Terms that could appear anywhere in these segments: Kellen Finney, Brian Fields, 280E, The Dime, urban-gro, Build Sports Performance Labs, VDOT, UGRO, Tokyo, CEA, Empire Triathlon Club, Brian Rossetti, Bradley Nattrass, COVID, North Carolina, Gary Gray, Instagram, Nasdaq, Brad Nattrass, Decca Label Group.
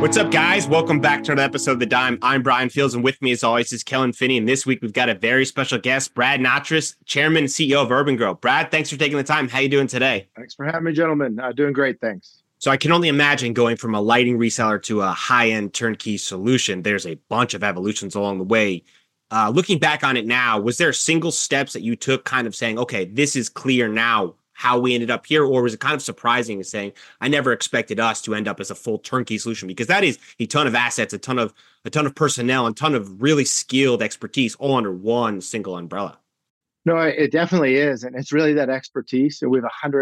What's up, guys? Welcome back to another episode of The Dime. I'm Brian Fields, and with me, as always, is Kellen Finney. And this week, we've got a very special guest, Brad Nattrass, Chairman and CEO of urban-gro. Brad, thanks for taking the time. How are you doing today? Thanks for having me, gentlemen. Doing great, thanks. So I can only imagine going from a lighting reseller to a high-end turnkey solution. There's a bunch of evolutions along the way. Looking back on it now, was there single steps that you took kind of saying, okay, this is clear now how we ended up here? Or was it kind of surprising and saying, I never expected us to end up as a full turnkey solution? Because that is a ton of assets, a ton of personnel, and a ton of really skilled expertise all under one single umbrella. No, it definitely is. And it's really that expertise. So we have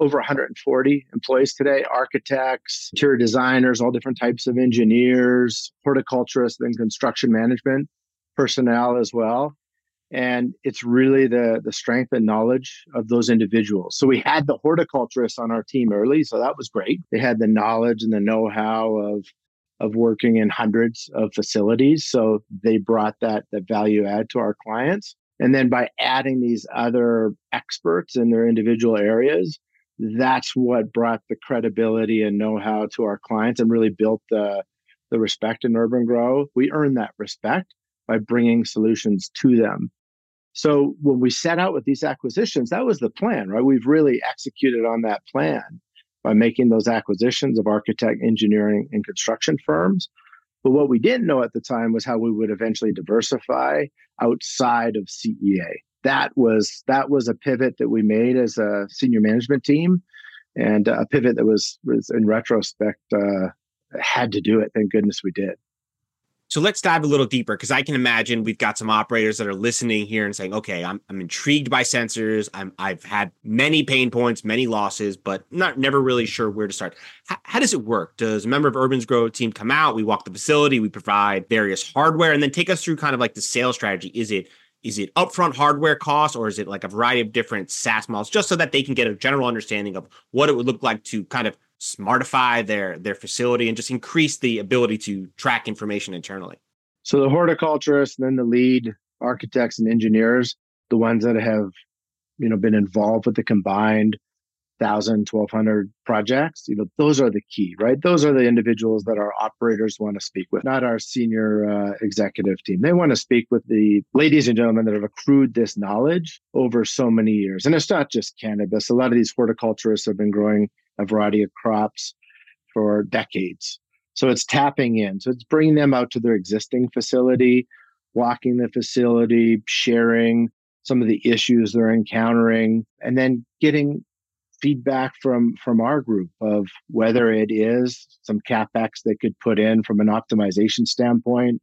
over 140 employees today, architects, interior designers, all different types of engineers, horticulturists, and construction management personnel as well. And it's really the strength and knowledge of those individuals. So we had the horticulturists on our team early, so that was great. They had the knowledge and the know-how of working in hundreds of facilities. So they brought that value add to our clients. And then by adding these other experts in their individual areas, that's what brought the credibility and know-how to our clients and really built the respect in urban-gro. We earned that respect by bringing solutions to them. So when we set out with these acquisitions, that was the plan, right? We've really executed on that plan by making those acquisitions of architect, engineering, and construction firms. But what we didn't know at the time was how we would eventually diversify outside of CEA. That was a pivot that we made as a senior management team, and a pivot that was in retrospect, had to do it. Thank goodness we did. So let's dive a little deeper, because I can imagine we've got some operators that are listening here and saying, okay, I'm intrigued by sensors. I've had many pain points, many losses, but never really sure where to start. How does it work? Does a member of urban-gro team come out? We walk the facility, we provide various hardware, and then take us through kind of like the sales strategy. Is it upfront hardware costs, or is it like a variety of different SaaS models, just so that they can get a general understanding of what it would look like to kind of smartify their facility and just increase the ability to track information internally? So the horticulturists and then the lead architects and engineers, the ones that have been involved with the combined 1,000, 1,200 projects, those are the key, right? Those are the individuals that our operators want to speak with, not our senior executive team. They want to speak with the ladies and gentlemen that have accrued this knowledge over so many years. And it's not just cannabis. A lot of these horticulturists have been growing a variety of crops for decades. So it's tapping in. So it's bringing them out to their existing facility, walking the facility, sharing some of the issues they're encountering, and then getting feedback from our group of whether it is some CapEx they could put in from an optimization standpoint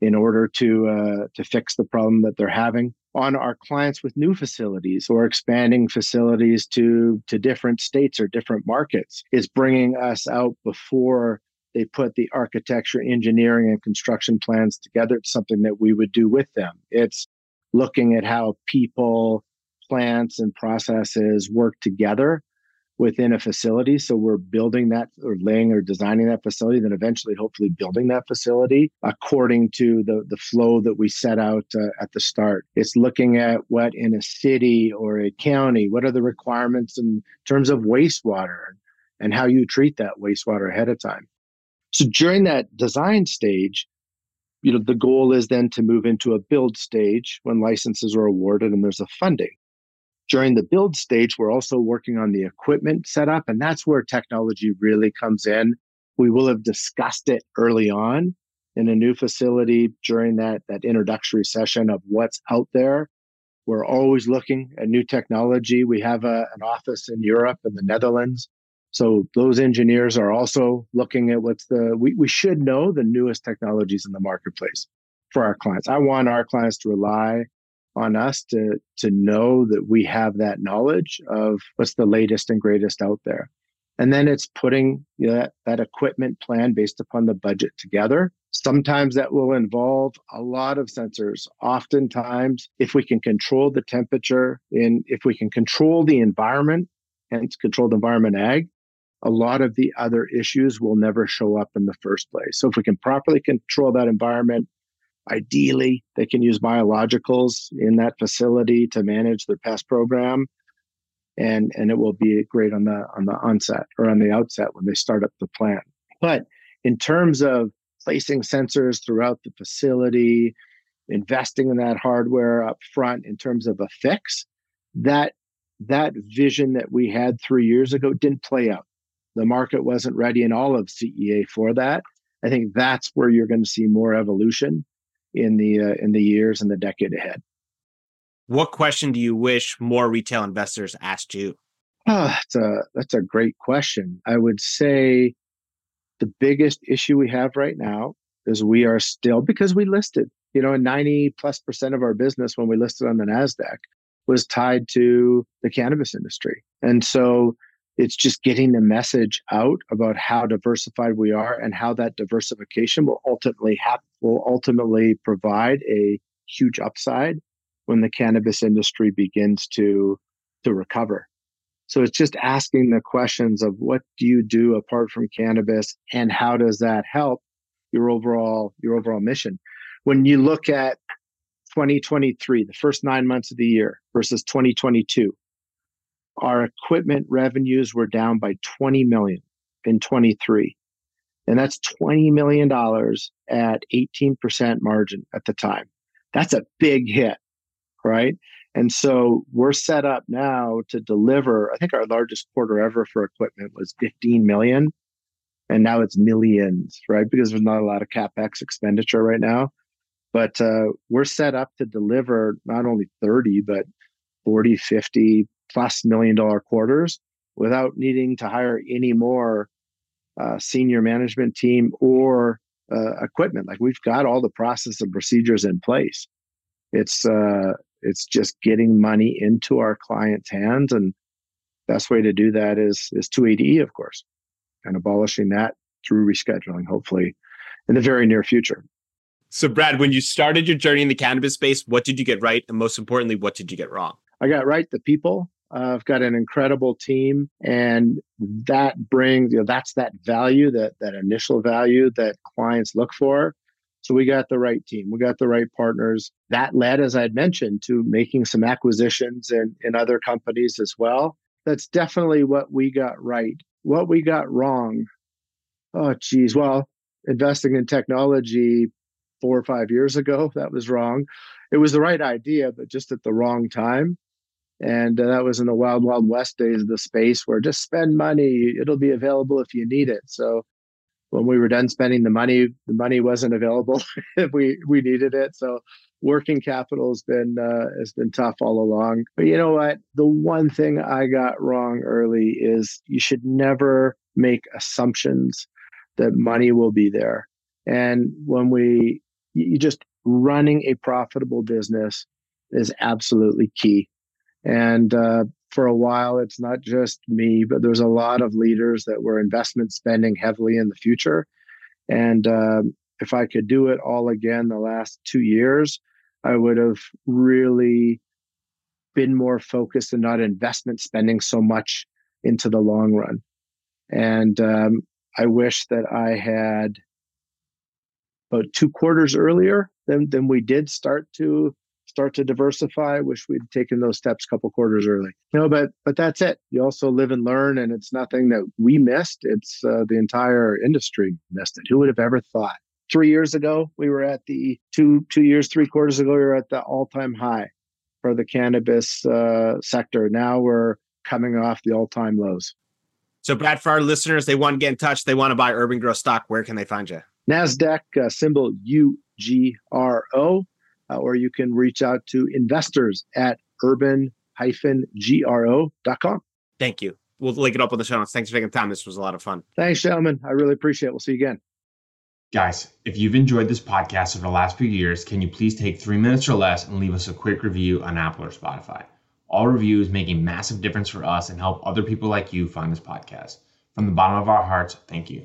in order to fix the problem that they're having. On our clients with new facilities or expanding facilities to different states or different markets, is bringing us out before they put the architecture, engineering, and construction plans together. It's something that we would do with them. It's looking at how people, plants, and processes work together within a facility. So we're building that, or laying or designing that facility, then eventually hopefully building that facility according to the flow that we set out at the start. It's looking at what in a city or a county, what are the requirements in terms of wastewater and how you treat that wastewater ahead of time. So during that design stage, the goal is then to move into a build stage when licenses are awarded and there's a funding. During the build stage, we're also working on the equipment setup, and that's where technology really comes in. We will have discussed it early on in a new facility during that introductory session of what's out there. We're always looking at new technology. We have an office in Europe and the Netherlands. So those engineers are also looking at we should know the newest technologies in the marketplace for our clients. I want our clients to rely on us to know that we have that knowledge of what's the latest and greatest out there. And then it's putting that equipment plan based upon the budget together. Sometimes that will involve a lot of sensors. Oftentimes, if we can control the temperature and if we can control the environment, hence controlled environment ag, a lot of the other issues will never show up in the first place. So if we can properly control that environment, ideally, they can use biologicals in that facility to manage their pest program. And it will be great on the outset when they start up the plant. But in terms of placing sensors throughout the facility, investing in that hardware up front in terms of a fix, that vision that we had 3 years ago didn't play out. The market wasn't ready in all of CEA for that. I think that's where you're going to see more evolution in the years and the decade ahead. What question do you wish more retail investors asked you? That's a great question. I would say the biggest issue we have right now is we are still, because we listed, 90%+ of our business when we listed on the Nasdaq was tied to the cannabis industry. And so it's just getting the message out about how diversified we are and how that diversification will ultimately provide a huge upside when the cannabis industry begins to recover. So it's just asking the questions of what do you do apart from cannabis and how does that help your overall mission? When you look at 2023, the first 9 months of the year versus 2022, our equipment revenues were down by $20 million in 23. And that's $20 million at 18% margin at the time. That's a big hit, right? And so we're set up now to deliver, I think our largest quarter ever for equipment was $15 million. And now it's millions, right? Because there's not a lot of CapEx expenditure right now. But we're set up to deliver not only 30, but 40, 50, $50+ million quarters without needing to hire any more senior management team or equipment. Like we've got all the process and procedures in place. It's just getting money into our clients' hands, and best way to do that is 280E, of course, and abolishing that through rescheduling, hopefully, in the very near future. So, Brad, when you started your journey in the cannabis space, what did you get right, and most importantly, what did you get wrong? I got right the people. I've got an incredible team, and that brings that's that value, that initial value that clients look for. So we got the right team, we got the right partners. That led, as I'd mentioned, to making some acquisitions in other companies as well. That's definitely what we got right. What we got wrong, investing in technology 4 or 5 years ago, that was wrong. It was the right idea, but just at the wrong time. And that was in the wild, wild west days of the space where just spend money, it'll be available if you need it. So when we were done spending the money wasn't available if we needed it. So working capital has been tough all along. But you know what? The one thing I got wrong early is you should never make assumptions that money will be there. And when you just running a profitable business is absolutely key. And for a while, it's not just me, but there's a lot of leaders that were investment spending heavily in the future. And if I could do it all again the last 2 years, I would have really been more focused and not investment spending so much into the long run. And I wish that I had about 2 quarters earlier than we did start to diversify. I wish we'd taken those steps a couple quarters early. No, but that's it. You also live and learn, and it's nothing that we missed. It's the entire industry missed it. Who would have ever thought? 3 years ago, we were at the 3 quarters ago, we were at the all-time high for the cannabis sector. Now we're coming off the all-time lows. So Brad, for our listeners, they want to get in touch. They want to buy urban-gro stock. Where can they find you? Nasdaq symbol UGRO. Or you can reach out to investors at urban-gro.com. Thank you. We'll link it up on the show notes. Thanks for taking the time. This was a lot of fun. Thanks, gentlemen. I really appreciate it. We'll see you again. Guys, if you've enjoyed this podcast over the last few years, can you please take 3 minutes or less and leave us a quick review on Apple or Spotify? All reviews make a massive difference for us and help other people like you find this podcast. From the bottom of our hearts, thank you.